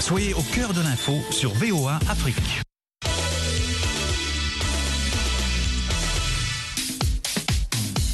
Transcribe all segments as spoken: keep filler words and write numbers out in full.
Soyez au cœur de l'info sur V O A Afrique.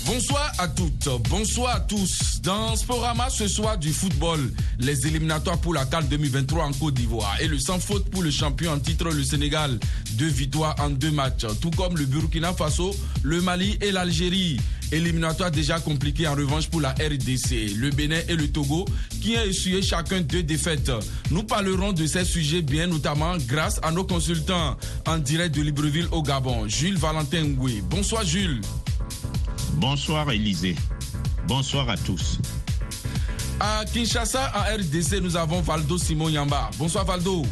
Bonsoir à toutes, bonsoir à tous. Dans Sporama, ce soir du football, les éliminatoires pour la CAN deux mille vingt-trois en Côte d'Ivoire et le sans-faute pour le champion en titre, le Sénégal. Deux victoires en deux matchs, tout comme le Burkina Faso, le Mali et l'Algérie. Éliminatoire déjà compliqué en revanche pour la R D C, le Bénin et le Togo qui a essuyé chacun deux défaites. Nous parlerons de ces sujets bien notamment grâce à nos consultants en direct de Libreville au Gabon, Jules Valentin Ngué. Bonsoir Jules. Bonsoir Élisée. Bonsoir à tous. À Kinshasa, en R D C, nous avons Valdo Simon Yamba. Bonsoir Valdo.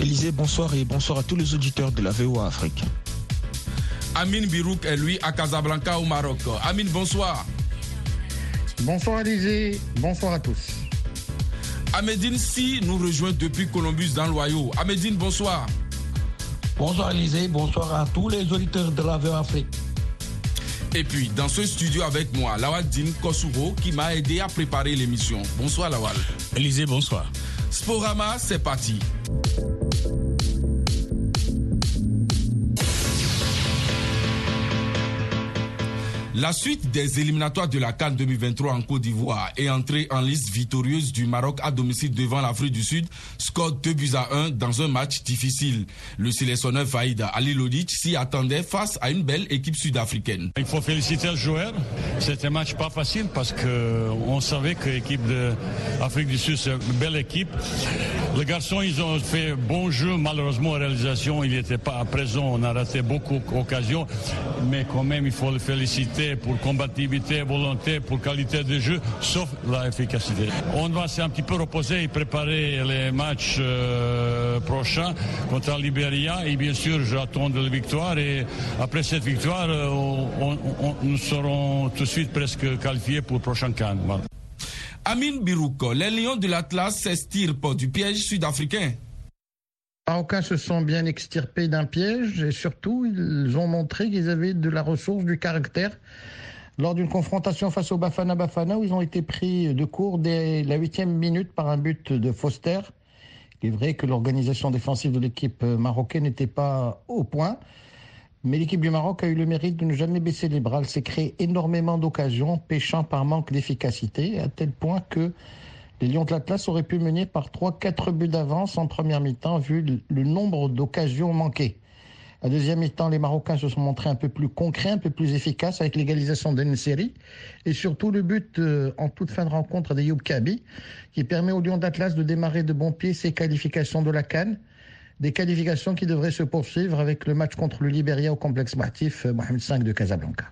Élisée, bonsoir et bonsoir à tous les auditeurs de la V O A Afrique. Amine Birouk est lui à Casablanca au Maroc. Amine, bonsoir. Bonsoir Élisée, bonsoir à tous. Ahmedine Si nous rejoint depuis Columbus dans l'Ohio. Ahmedine, bonsoir. Bonsoir Élisée, bonsoir à tous les auditeurs de la V O A Afrique. Et puis, dans ce studio avec moi, Lawal Dine Kosouro qui m'a aidé à préparer l'émission. Bonsoir Lawal. Élisée, bonsoir. Sporama, c'est parti. La suite des éliminatoires de la CAN deux mille vingt-trois en Côte d'Ivoire est entrée en liste victorieuse du Maroc à domicile devant l'Afrique du Sud, score deux buts à un dans un match difficile. Le sélectionneur Faïda Ali Lodic s'y attendait face à une belle équipe sud-africaine. Il faut féliciter le joueur. C'était un match pas facile parce que on savait que l'équipe d'Afrique du Sud, c'est une belle équipe. Les garçons, ils ont fait bon jeu. Malheureusement, en réalisation, il n'était pas à présent. On a raté beaucoup d'occasions, mais quand même, il faut le féliciter pour combativité, volonté, pour qualité de jeu, sauf la efficacité. On va s'est un petit peu reposer et préparer les matchs euh, prochains contre Libéria. Et bien sûr, j'attends de la victoire. Et après cette victoire, on, on, nous serons tout de suite presque qualifiés pour le prochain CAN. Voilà. Amine Birouk, les Lions de l'Atlas s'extirpent du piège sud-africain. Les Marocains se sont bien extirpés d'un piège et surtout, ils ont montré qu'ils avaient de la ressource, du caractère. Lors d'une confrontation face au Bafana-Bafana, où ils ont été pris de court dès la huitième minute par un but de Foster. Il est vrai que l'organisation défensive de l'équipe marocaine n'était pas au point, mais l'équipe du Maroc a eu le mérite de ne jamais baisser les bras. Elle s'est créée énormément d'occasions, pêchant par manque d'efficacité, à tel point que les Lions de l'Atlas auraient pu mener par trois quatre buts d'avance en première mi-temps vu le nombre d'occasions manquées. À deuxième mi-temps, les Marocains se sont montrés un peu plus concrets, un peu plus efficaces avec l'égalisation d'Ennesseri et surtout le but euh, en toute fin de rencontre d'Ayoub Kabi qui permet aux Lions de l'Atlas de démarrer de bon pied ses qualifications de la CAN, des qualifications qui devraient se poursuivre avec le match contre le Libéria au complexe sportif Mohamed cinq de Casablanca.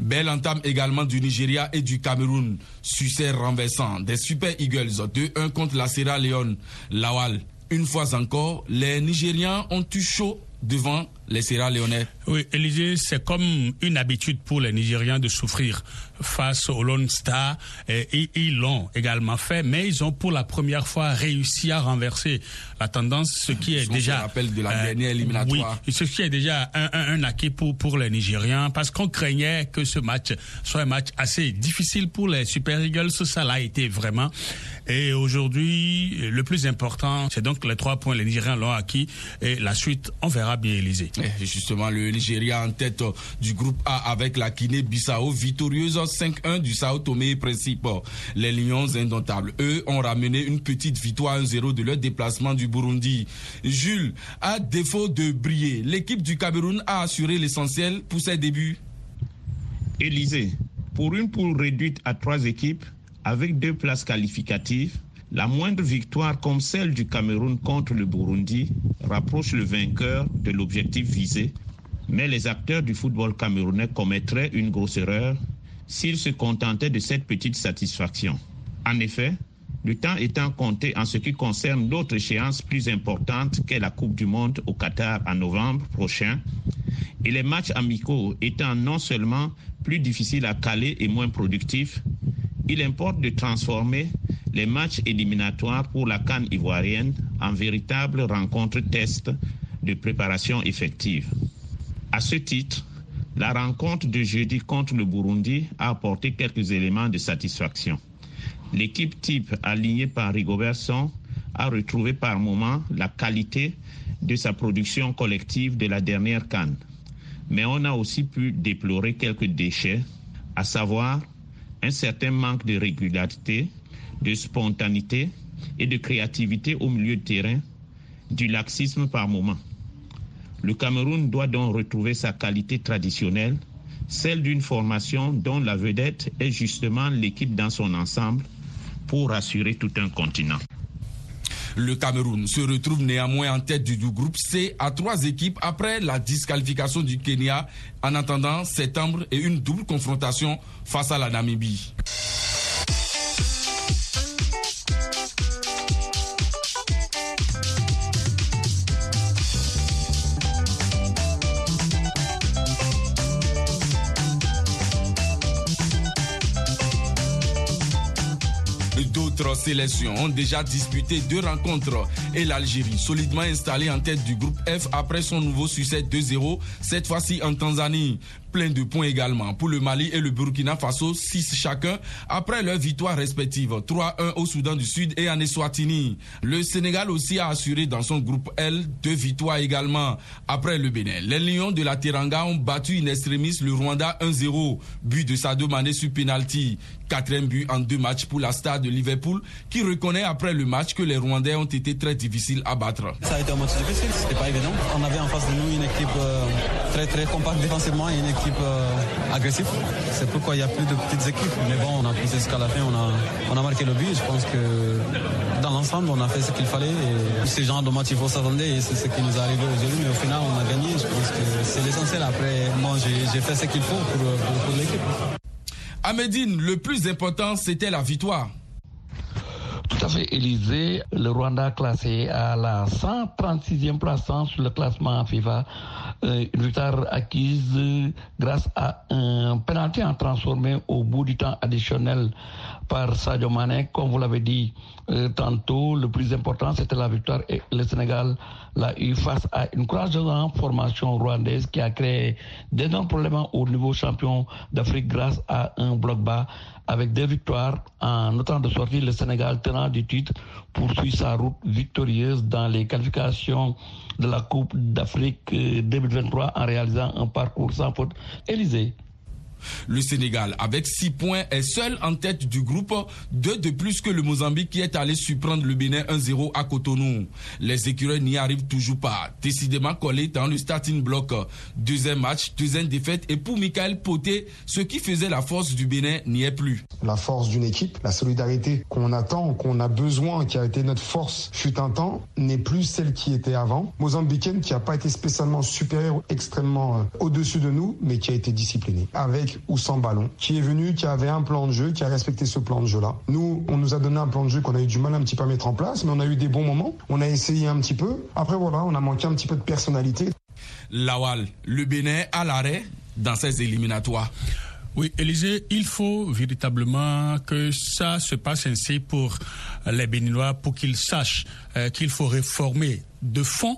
Belle entame également du Nigeria et du Cameroun. Succès renversant des Super Eagles deux un contre la Sierra Leone. Lawal, une fois encore, les Nigérians ont eu chaud devant les Sierra Leonais. Oui, Élisée, c'est comme une habitude pour les Nigérians de souffrir face aux Lone Star. Et, et ils l'ont également fait, mais ils ont pour la première fois réussi à renverser la tendance, ce qui est déjà rappel de la euh, dernière éliminatoire. Oui, ce qui est déjà un, un, un acquis pour, pour les Nigériens, parce qu'on craignait que ce match soit un match assez difficile pour les Super Eagles. Ça l'a été vraiment. Et aujourd'hui, le plus important, c'est donc les trois points. Les Nigériens l'ont acquis et la suite, on verra bien, Élisée. Et justement, le Nigeria en tête du groupe A avec la Guinée-Bissau, victorieuse cinq un du Sao Tomé et Principe. Les Lions indomptables, eux, ont ramené une petite victoire un zéro de leur déplacement du Burundi. Jules, à défaut de briller, l'équipe du Cameroun a assuré l'essentiel pour ses débuts. Élisée, pour une poule réduite à trois équipes, avec deux places qualificatives, la moindre victoire comme celle du Cameroun contre le Burundi rapproche le vainqueur de l'objectif visé. Mais les acteurs du football camerounais commettraient une grosse erreur s'ils se contentaient de cette petite satisfaction. En effet, le temps étant compté en ce qui concerne d'autres échéances plus importantes qu'est la Coupe du Monde au Qatar en novembre prochain, et les matchs amicaux étant non seulement plus difficiles à caler et moins productifs, il importe de transformer les matchs éliminatoires pour la CAN ivoirienne en véritable rencontre test de préparation effective. À ce titre, la rencontre de jeudi contre le Burundi a apporté quelques éléments de satisfaction. L'équipe type alignée par Rigobert Song a retrouvé par moments la qualité de sa production collective de la dernière CAN. Mais on a aussi pu déplorer quelques déchets, à savoir un certain manque de régularité, de spontanéité et de créativité au milieu de terrain, du laxisme par moment. Le Cameroun doit donc retrouver sa qualité traditionnelle, celle d'une formation dont la vedette est justement l'équipe dans son ensemble pour rassurer tout un continent. Le Cameroun se retrouve néanmoins en tête du, du groupe C à trois équipes après la disqualification du Kenya en attendant septembre et une double confrontation face à la Namibie. D'autres sélections ont déjà disputé deux rencontres et l'Algérie, solidement installée en tête du groupe F après son nouveau succès deux zéro, cette fois-ci en Tanzanie. Plein de points également pour le Mali et le Burkina Faso, six chacun, après leurs victoires respectives, trois un au Soudan du Sud et en Eswatini. Le Sénégal aussi a assuré dans son groupe L deux victoires également. Après le Bénin, les Lions de la Teranga ont battu in extremis le Rwanda un zéro, but de Sadio Mané sur penalty. Quatrième but en deux matchs pour la star de Liverpool, qui reconnaît après le match que les Rwandais ont été très difficiles à battre. Ça a été un match difficile, c'était pas évident. On avait en face de nous une équipe euh, très très compacte défensivement et une équipe euh, agressive. C'est pourquoi il n'y a plus de petites équipes. Mais bon, on a poussé jusqu'à la fin, on a, on a marqué le but. Je pense que dans l'ensemble, on a fait ce qu'il fallait. Et ce genre de match, il faut s'attendre et c'est ce qui nous est arrivé aujourd'hui. Mais au final, on a gagné. Je pense que c'est l'essentiel. Après, moi, j'ai, j'ai fait ce qu'il faut pour, pour, pour l'équipe. Ahmedine, le plus important, c'était la victoire. Tout à fait, Élysée, le Rwanda classé à la cent trente-sixième place sur le classement FIFA. Euh, une victoire acquise grâce à un penalty en transformé au bout du temps additionnel par Sadio Mané. Comme vous l'avez dit euh, tantôt, le plus important, c'était la victoire. Et le Sénégal l'a eu face à une courageuse formation rwandaise qui a créé d'énormes problèmes au niveau champion d'Afrique grâce à un bloc bas. Avec deux victoires, en notant de sortie, le Sénégal, tenant du titre, poursuit sa route victorieuse dans les qualifications de la Coupe d'Afrique deux mille vingt-trois en réalisant un parcours sans faute. Élysée. Le Sénégal, avec six points, est seul en tête du groupe, deux de plus que le Mozambique qui est allé surprendre le Bénin un zéro à Cotonou. Les écureuils n'y arrivent toujours pas, décidément collés dans le starting block. Deuxième match, deuxième défaite et pour Mickaël Poté, ce qui faisait la force du Bénin n'y est plus. La force d'une équipe, la solidarité qu'on attend, qu'on a besoin, qui a été notre force fut un temps, n'est plus celle qui était avant. Mozambicaine qui n'a pas été spécialement supérieure ou extrêmement euh, au-dessus de nous, mais qui a été disciplinée. Avec ou sans ballon, qui est venu, qui avait un plan de jeu, qui a respecté ce plan de jeu-là. Nous, on nous a donné un plan de jeu qu'on a eu du mal un petit peu à mettre en place, mais on a eu des bons moments, on a essayé un petit peu. Après, voilà, on a manqué un petit peu de personnalité. Lawal, le Bénin à l'arrêt dans ses éliminatoires. Oui, Élisée, il faut véritablement que ça se passe ainsi pour les Béninois, pour qu'ils sachent euh, qu'il faut réformer de fond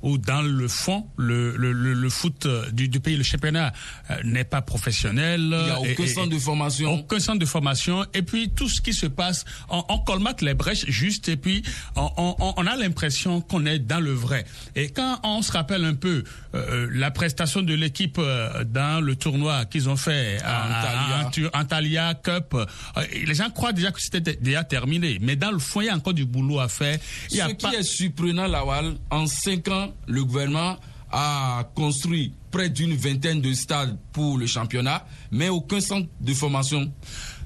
ou dans le fond, le, le, le, le foot du, du pays, le championnat euh, n'est pas professionnel. Il n'y a aucun et, centre et, de formation. Aucun centre de formation. Et puis, tout ce qui se passe, on, on colmate les brèches juste et puis on, on, on a l'impression qu'on est dans le vrai. Et quand on se rappelle un peu euh, la prestation de l'équipe euh, dans le tournoi qu'ils ont fait à, à Antalya. À Antalya Cup, euh, les gens croient déjà que c'était déjà terminé. Mais dans le fond, il y a encore du boulot à faire. Il ce qui pas... est surprenant, Lawal, en cinq ans, le gouvernement a construit près d'une vingtaine de stades pour le championnat, mais aucun centre de formation.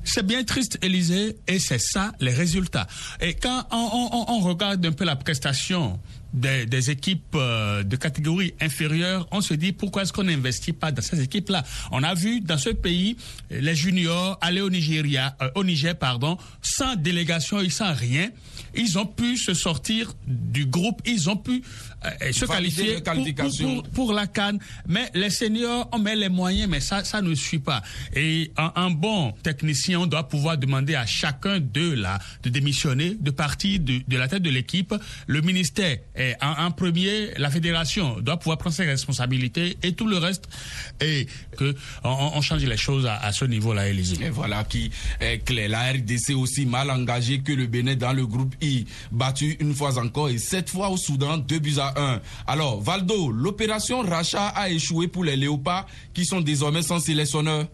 C'est bien triste, Élisée, et c'est ça les résultats. Et quand on, on, on regarde un peu la prestation des, des équipes de catégorie inférieure, on se dit pourquoi est-ce qu'on n'investit pas dans ces équipes-là. On a vu dans ce pays les juniors aller au Nigeria, euh, au Niger, pardon, sans délégation et sans rien. Ils ont pu se sortir du groupe, ils ont pu euh, se qualifier pour, pour, pour, pour la CAN. Mais les seniors, on met les moyens, mais ça, ça ne suit pas. Et un, un bon technicien, on doit pouvoir demander à chacun d'eux là de démissionner, de partir de, de la tête de l'équipe. Le ministère Et en, en premier, la fédération doit pouvoir prendre ses responsabilités et tout le reste, et que on, on change les choses à, à ce niveau-là, Élisée. Et voilà qui est clair. La R D C aussi mal engagée que le Bénin dans le groupe I, battu une fois encore et cette fois au Soudan, deux buts à un. Alors, Valdo, l'opération Raja a échoué pour les Léopards qui sont désormais sans sélectionneur.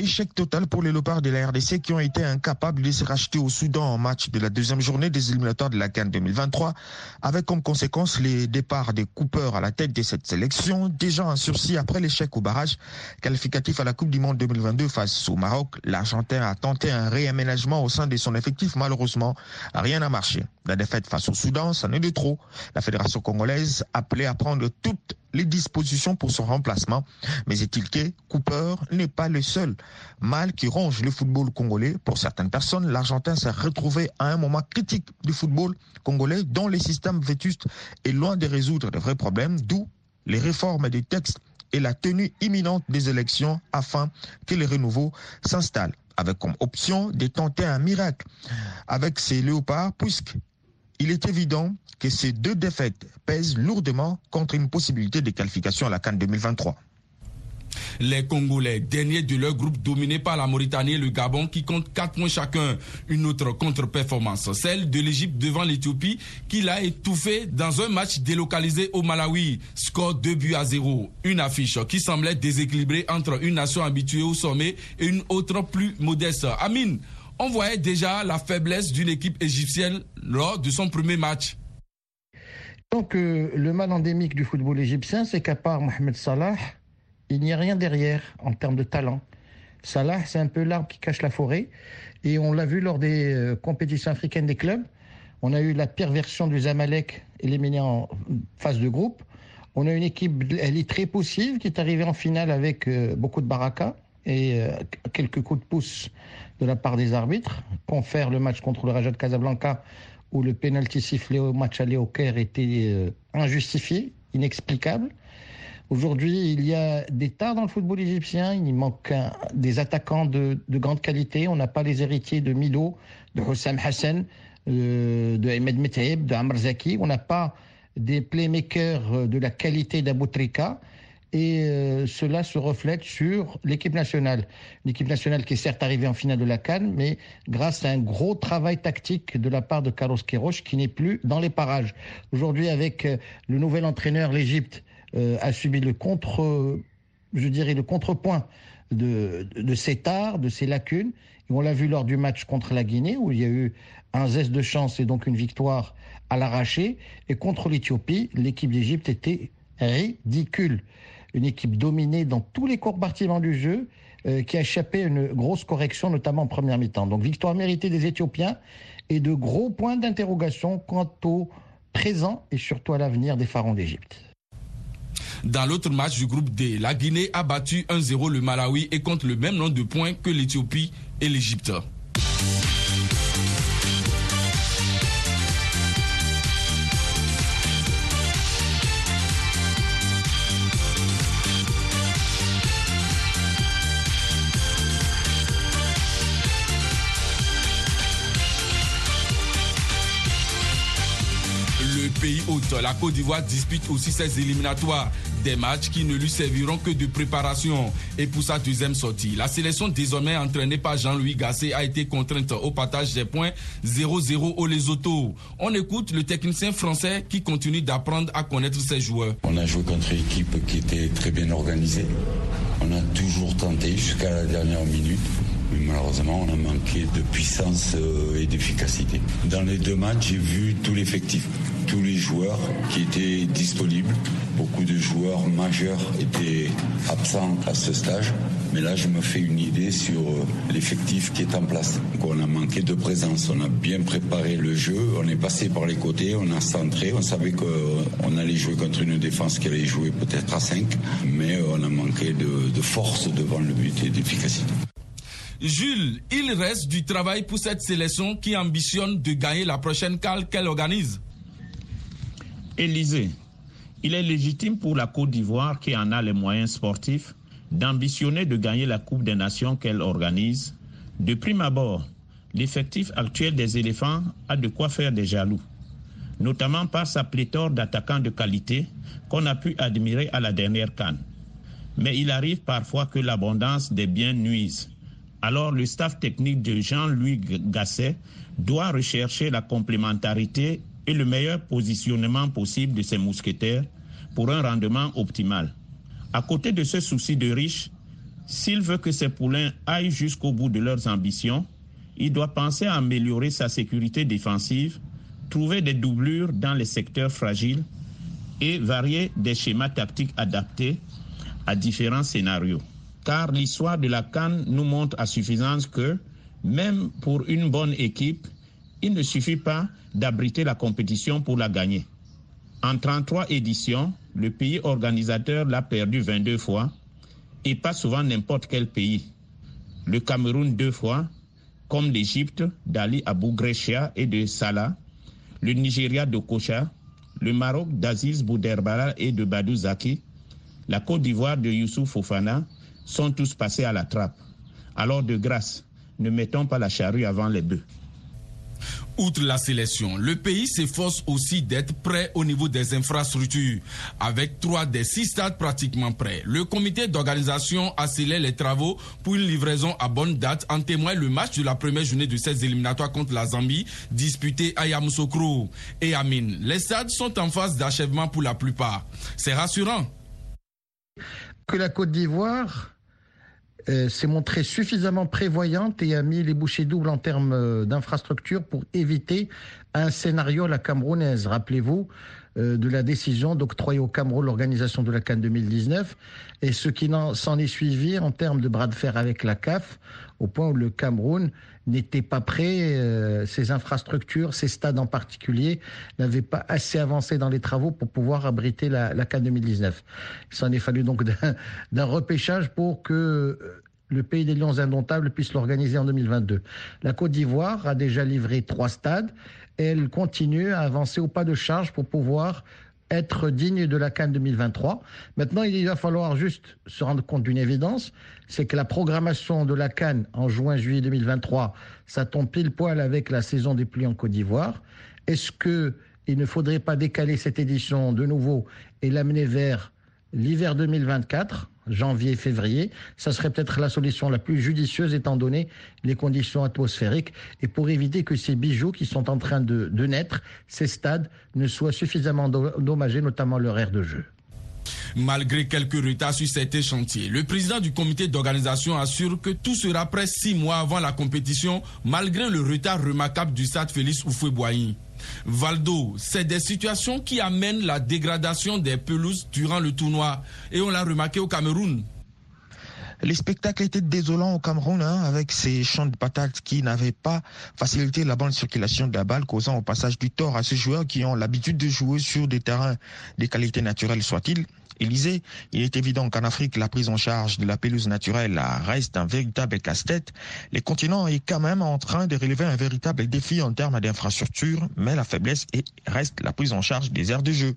Échec total pour les Léopards de la R D C qui ont été incapables de se racheter au Soudan en match de la deuxième journée des éliminatoires de la CAN deux mille vingt-trois, avec comme conséquence les départs des Coupeurs à la tête de cette sélection, déjà en sursis après l'échec au barrage qualificatif à la Coupe du Monde deux mille vingt-deux face au Maroc. L'Argentin a tenté un réaménagement au sein de son effectif. Malheureusement, rien n'a marché. La défaite face au Soudan, ça n'est de trop. La Fédération congolaise appelée à prendre toutes les dispositions pour son remplacement. Mais est-il que Cooper n'est pas le seul mal qui ronge le football congolais? Pour certaines personnes, l'Argentin s'est retrouvé à un moment critique du football congolais dont les systèmes vétustes est loin de résoudre de vrais problèmes, d'où les réformes des textes et la tenue imminente des élections afin que le renouveau s'installe, avec comme option de tenter un miracle avec ces Léopards, puisque il est évident que ces deux défaites pèsent lourdement contre une possibilité de qualification à la CAN deux mille vingt-trois. Les Congolais, derniers de leur groupe dominé par la Mauritanie et le Gabon qui comptent quatre points chacun. Une autre contre-performance, celle de l'Égypte devant l'Éthiopie qui l'a étouffée dans un match délocalisé au Malawi. Score deux buts à zéro. Une affiche qui semblait déséquilibrée entre une nation habituée au sommet et une autre plus modeste. Amine, on voyait déjà la faiblesse d'une équipe égyptienne lors de son premier match. Donc euh, le mal endémique du football égyptien, c'est qu'à part Mohamed Salah, il n'y a rien derrière en termes de talent. Salah, c'est un peu l'arbre qui cache la forêt. Et on l'a vu lors des euh, compétitions africaines des clubs. On a eu la perversion du Zamalek éliminé en phase de groupe. On a une équipe, elle est très poussive, qui est arrivée en finale avec euh, beaucoup de baraka et euh, quelques coups de pouce de la part des arbitres. Confère le match contre le Raja de Casablanca, où le pénalty sifflé au match aller au Caire était euh, injustifié, inexplicable. Aujourd'hui, il y a des tares dans le football égyptien. Il manque un, des attaquants de, de grande qualité. On n'a pas les héritiers de Milo, de Hossam Hassan, euh, de Ahmed Meteib, de Amr Zaki. On n'a pas des playmakers de la qualité d'Aboutrika. Et euh, cela se reflète sur l'équipe nationale. Une équipe nationale qui est certes arrivée en finale de la CAN, mais grâce à un gros travail tactique de la part de Carlos Queiroz qui n'est plus dans les parages. Aujourd'hui, avec le nouvel entraîneur, l'Égypte euh, a subi le contre, je dirais le contrepoint de, de ses tares, de ses lacunes. Et on l'a vu lors du match contre la Guinée où il y a eu un zeste de chance et donc une victoire à l'arraché. Et contre l'Éthiopie, l'équipe d'Égypte était ridicule. Une équipe dominée dans tous les compartiments du jeu, euh, qui a échappé à une grosse correction, notamment en première mi-temps. Donc victoire méritée des Éthiopiens et de gros points d'interrogation quant au présent et surtout à l'avenir des pharaons d'Égypte. Dans l'autre match du groupe D, la Guinée a battu un zéro le Malawi et compte le même nombre de points que l'Éthiopie et l'Égypte. La Côte d'Ivoire dispute aussi ses éliminatoires, des matchs qui ne lui serviront que de préparation. Et pour sa deuxième sortie, la sélection désormais entraînée par Jean-Louis Gasset a été contrainte au partage des points zéro zéro au Lesotho. On écoute le technicien français qui continue d'apprendre à connaître ses joueurs. On a joué contre une équipe qui était très bien organisée. On a toujours tenté jusqu'à la dernière minute. Mais malheureusement, on a manqué de puissance et d'efficacité. Dans les deux matchs, j'ai vu tout l'effectif, tous les joueurs qui étaient disponibles. Beaucoup de joueurs majeurs étaient absents à ce stage. Mais là, je me fais une idée sur l'effectif qui est en place. Donc, on a manqué de présence, on a bien préparé le jeu, on est passé par les côtés, on a centré. On savait qu'on allait jouer contre une défense qui allait jouer peut-être à cinq, mais on a manqué de, de force devant le but et d'efficacité. Jules, il reste du travail pour cette sélection qui ambitionne de gagner la prochaine C A L qu'elle organise. Élisée, il est légitime pour la Côte d'Ivoire, qui en a les moyens sportifs, d'ambitionner de gagner la Coupe des Nations qu'elle organise. De prime abord, l'effectif actuel des éléphants a de quoi faire des jaloux. notamment par sa pléthore d'attaquants de qualité qu'on a pu admirer à la dernière CAN. Mais il arrive parfois que l'abondance des biens nuise. Alors le staff technique de Jean-Louis Gasset doit rechercher la complémentarité et le meilleur positionnement possible de ses mousquetaires pour un rendement optimal. À côté de ce souci de riche, s'il veut que ses poulains aillent jusqu'au bout de leurs ambitions, il doit penser à améliorer sa sécurité défensive, trouver des doublures dans les secteurs fragiles et varier des schémas tactiques adaptés à différents scénarios. Car l'histoire de la CAN nous montre à suffisance que, même pour une bonne équipe, il ne suffit pas d'abriter la compétition pour la gagner. En trente-trois éditions, le pays organisateur l'a perdu vingt-deux fois, et pas souvent n'importe quel pays. Le Cameroun deux fois, comme l'Égypte d'Ali Abou Grecia et de Salah, le Nigeria de Kocha, le Maroc d'Aziz Bouderbala et de Badou Zaki, la Côte d'Ivoire de Youssouf Fofana, sont tous passés à la trappe. Alors de grâce, ne mettons pas la charrue avant les bœufs. Outre la sélection, le pays s'efforce aussi d'être prêt au niveau des infrastructures. Avec trois des six stades pratiquement prêts, le comité d'organisation a scellé les travaux pour une livraison à bonne date. En témoigne le match de la première journée de ces éliminatoires contre la Zambie, disputé à Yamoussoukro et Amine. Les stades sont en phase d'achèvement pour la plupart. C'est rassurant. Que la Côte d'Ivoire Euh, s'est montrée suffisamment prévoyante et a mis les bouchées doubles en termes euh, d'infrastructures pour éviter un scénario à la camerounaise. Rappelez-vous euh, de la décision d'octroyer au Cameroun l'organisation de la CAN deux mille dix-neuf et ce qui s'en est suivi en termes de bras de fer avec la C A F, au point où le Cameroun n'était pas prêt, euh, ses infrastructures, ses stades en particulier, n'avaient pas assez avancé dans les travaux pour pouvoir abriter la, la CAN deux mille dix-neuf. Il s'en est fallu donc d'un, d'un repêchage pour que le pays des Lions indomptables puisse l'organiser en deux mille vingt-deux. La Côte d'Ivoire a déjà livré trois stades et elle continue à avancer au pas de charge pour pouvoir être digne de la CAN deux mille vingt-trois. Maintenant, il va falloir juste se rendre compte d'une évidence, c'est que la programmation de la CAN en juin-juillet deux mille vingt-trois, ça tombe pile poil avec la saison des pluies en Côte d'Ivoire. Est-ce qu'il ne faudrait pas décaler cette édition de nouveau et l'amener vers l'hiver deux mille vingt-quatre, janvier-février? Ça serait peut-être la solution la plus judicieuse étant donné les conditions atmosphériques et pour éviter que ces bijoux qui sont en train de, de naître, ces stades, ne soient suffisamment endommagés, notamment leur aire de jeu. Malgré quelques retards sur cet chantier, le président du comité d'organisation assure que tout sera prêt six mois avant la compétition, malgré le retard remarquable du stade Félix Oufoué Boaï. Valdo, c'est des situations qui amènent la dégradation des pelouses durant le tournoi. Et on l'a remarqué au Cameroun. Les spectacles étaient désolants au Cameroun, hein, avec ces champs de patates qui n'avaient pas facilité la bonne circulation de la balle, causant au passage du tort à ces joueurs qui ont l'habitude de jouer sur des terrains de qualité naturelle soit-il. Élysée, il est évident qu'en Afrique, la prise en charge de la pelouse naturelle reste un véritable casse-tête. Le continent est quand même en train de relever un véritable défi en termes d'infrastructures, mais la faiblesse reste la prise en charge des aires de jeu.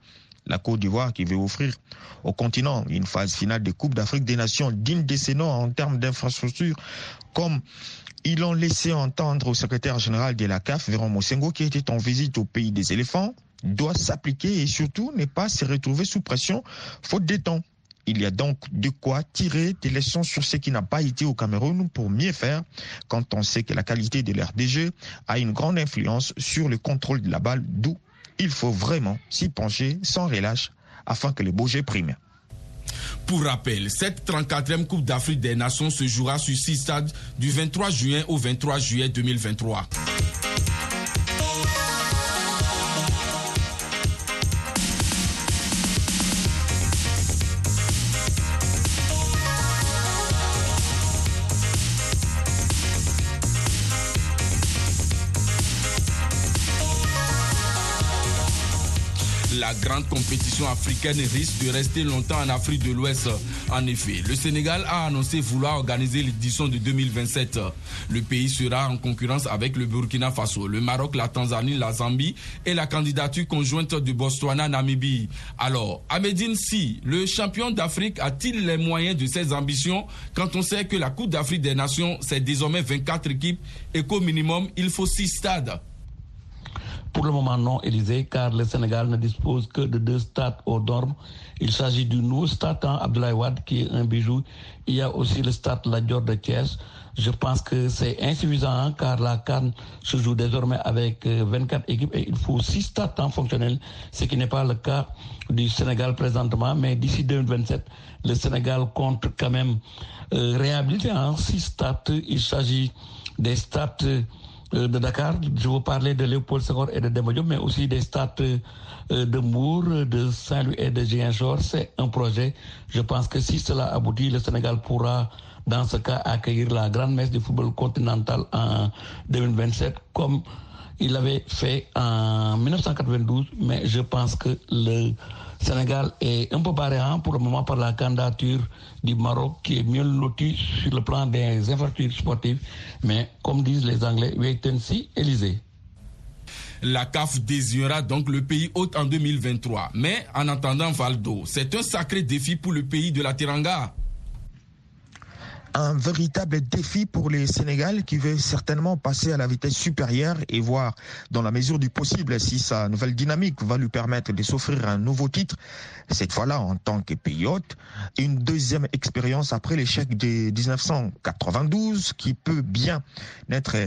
La Côte d'Ivoire qui veut offrir au continent une phase finale de Coupe d'Afrique des Nations digne de ses noms en termes d'infrastructures, comme ils l'ont laissé entendre au secrétaire général de la C A F, Véron Moussengo, qui était en visite au pays des éléphants, doit s'appliquer et surtout ne pas se retrouver sous pression faute de temps. Il y a donc de quoi tirer des leçons sur ce qui n'a pas été au Cameroun pour mieux faire quand on sait que la qualité de l'air de jeu a une grande influence sur le contrôle de la balle, d'où il faut vraiment s'y pencher sans relâche afin que le beau jeu prime. Pour rappel, cette trente-quatrième Coupe d'Afrique des Nations se jouera sur six stades du vingt-trois juin au vingt-trois juillet deux mille vingt-trois. La grande compétition africaine risque de rester longtemps en Afrique de l'Ouest. En effet, le Sénégal a annoncé vouloir organiser l'édition de deux mille vingt-sept. Le pays sera en concurrence avec le Burkina Faso, le Maroc, la Tanzanie, la Zambie et la candidature conjointe de Botswana-Namibie. Alors, Ahmedine Si, le champion d'Afrique, a-t-il les moyens de ses ambitions quand on sait que la Coupe d'Afrique des Nations, c'est désormais vingt-quatre équipes et qu'au minimum, il faut six stades? Pour le moment non élisé, car le Sénégal ne dispose que de deux stades hors normes. Il s'agit du nouveau stade hein, Abdoulaye Wade, qui est un bijou. Il y a aussi le stade La Dior de Thiès. Je pense que c'est insuffisant hein, car la CAN se joue désormais avec euh, vingt-quatre équipes et il faut six stades hein, fonctionnels, ce qui n'est pas le cas du Sénégal présentement. Mais d'ici deux mille vingt-sept, le Sénégal compte quand même euh, réhabiliter hein, six stades. Il s'agit des stades de Dakar, je vous parlais de Léopold Sédar Senghor et de Demba Diop, mais aussi des stades de Mbour, de Saint-Louis et de Ziguinchor. C'est un projet. Je pense que si cela aboutit, le Sénégal pourra, dans ce cas, accueillir la grande messe du football continental en deux mille vingt-sept, comme il l'avait fait en mille neuf cent quatre-vingt-douze. Mais je pense que le Sénégal est un peu barré hein, pour le moment par la candidature du Maroc, qui est mieux loti sur le plan des infrastructures sportives. Mais comme disent les Anglais, wait and see, Élysée. La C A F désignera donc le pays hôte en deux mille vingt-trois. Mais en attendant, Valdo, c'est un sacré défi pour le pays de la Teranga. Un véritable défi pour les Sénégal qui veut certainement passer à la vitesse supérieure et voir dans la mesure du possible si sa nouvelle dynamique va lui permettre de s'offrir un nouveau titre, cette fois-là en tant que pays hôte, une deuxième expérience après l'échec de dix-neuf cent quatre-vingt-douze qui peut bien être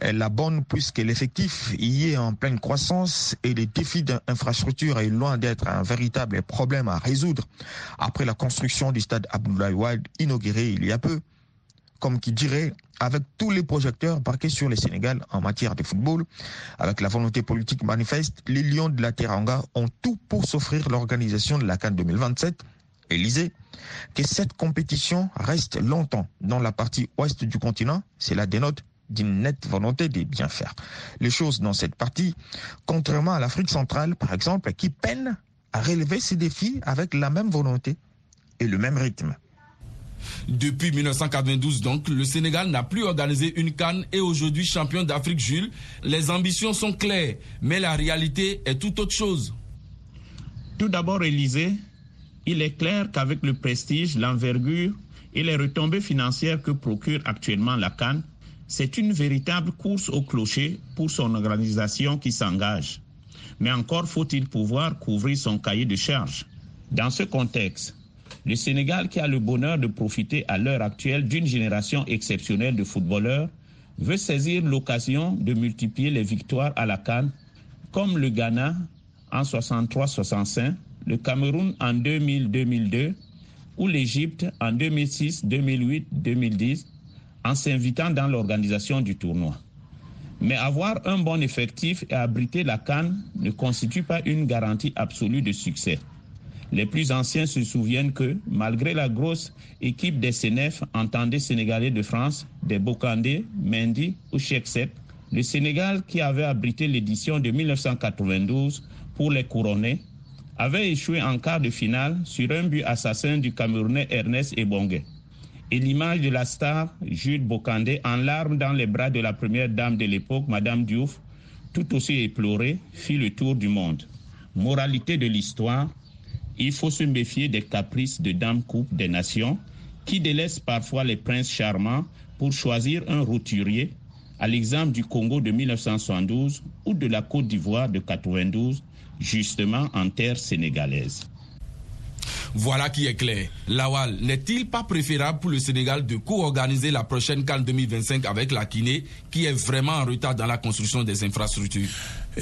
la bonne puisque l'effectif y est en pleine croissance et les défis d'infrastructure est loin d'être un véritable problème à résoudre après la construction du stade Abdoulaye Wade inauguré il y a peu. Comme qui dirait, avec tous les projecteurs parqués sur le Sénégal en matière de football, avec la volonté politique manifeste, les Lions de la Teranga ont tout pour s'offrir l'organisation de la CAN deux mille vingt-sept. Élysée, que cette compétition reste longtemps dans la partie ouest du continent, cela dénote d'une nette volonté de bien faire les choses dans cette partie, contrairement à l'Afrique centrale, par exemple, qui peine à relever ses défis avec la même volonté et le même rythme. Depuis mille neuf cent quatre-vingt-douze donc, le Sénégal n'a plus organisé une CAN et aujourd'hui champion d'Afrique, Jules. Les ambitions sont claires, mais la réalité est tout autre chose. Tout d'abord, Élysée, il est clair qu'avec le prestige, l'envergure et les retombées financières que procure actuellement la CAN, c'est une véritable course au clocher pour son organisation qui s'engage. Mais encore faut-il pouvoir couvrir son cahier de charges. Dans ce contexte, le Sénégal, qui a le bonheur de profiter à l'heure actuelle d'une génération exceptionnelle de footballeurs, veut saisir l'occasion de multiplier les victoires à la CAN, comme le Ghana en soixante-trois soixante-cinq, le Cameroun en deux mille deux, ou l'Égypte en deux mille six, deux mille huit, deux mille dix, en s'invitant dans l'organisation du tournoi. Mais avoir un bon effectif et abriter la CAN ne constitue pas une garantie absolue de succès. Les plus anciens se souviennent que, malgré la grosse équipe des C N F, entendait Sénégalais de France, des Bocandé, Mendy ou Cheikh Seck, le Sénégal, qui avait abrité l'édition de mille neuf cent quatre-vingt-douze pour les couronner, avait échoué en quart de finale sur un but assassin du Camerounais Ernest Ebongué. Et l'image de la star Jude Bocandé en larmes dans les bras de la première dame de l'époque, Madame Diouf, tout aussi éplorée, fit le tour du monde. Moralité de l'histoire, il faut se méfier des caprices de Dame Coupe des Nations qui délaissent parfois les princes charmants pour choisir un roturier, à l'exemple du Congo de mille neuf cent soixante-douze ou de la Côte d'Ivoire de quatre-vingt-douze, justement en terre sénégalaise. Voilà qui est clair. Lawal, n'est-il pas préférable pour le Sénégal de co-organiser la prochaine CAN deux mille vingt-cinq avec la Guinée, qui est vraiment en retard dans la construction des infrastructures?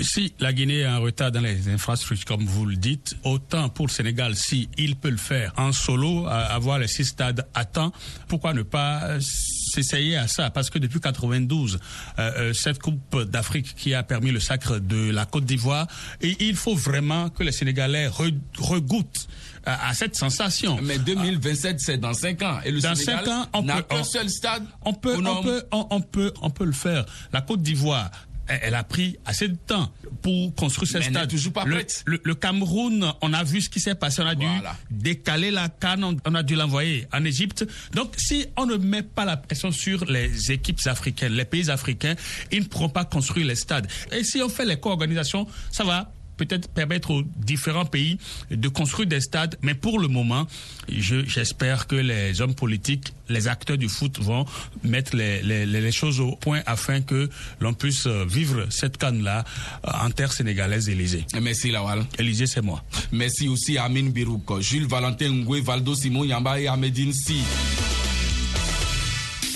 Si la Guinée est en retard dans les infrastructures, comme vous le dites, autant pour le Sénégal, si il peut le faire en solo, avoir les six stades à temps, pourquoi ne pas s'essayer à ça? Parce que depuis quatre-vingt-douze, euh, cette Coupe d'Afrique qui a permis le sacre de la Côte d'Ivoire, et il faut vraiment que les Sénégalais re- regoûtent à cette sensation. Mais deux mille vingt-sept, ah, c'est dans cinq ans. Et le dans Sénégal cinq ans, on n'a qu'un seul stade. On peut, on peut, on, on peut, on peut le faire. La Côte d'Ivoire, elle a pris assez de temps pour construire ce stade. Elle n'est toujours pas prête. Le, le, le Cameroun, on a vu ce qui s'est passé. On a voilà. dû décaler la CAN, on, on a dû l'envoyer en Égypte. Donc, si on ne met pas la pression sur les équipes africaines, les pays africains, ils ne pourront pas construire les stades. Et si on fait les co-organisations, ça va peut-être permettre aux différents pays de construire des stades. Mais pour le moment, je, j'espère que les hommes politiques, les acteurs du foot vont mettre les, les, les choses au point afin que l'on puisse vivre cette CAN-là en terre sénégalaise d'Élysée. Merci Lawal. Élysée, c'est moi. Merci aussi à Amine Birouk, Jules Valentin Ngué, Valdo Simon Yamba et Ahmedine Si.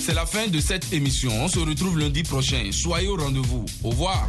C'est la fin de cette émission. On se retrouve lundi prochain. Soyez au rendez-vous. Au revoir.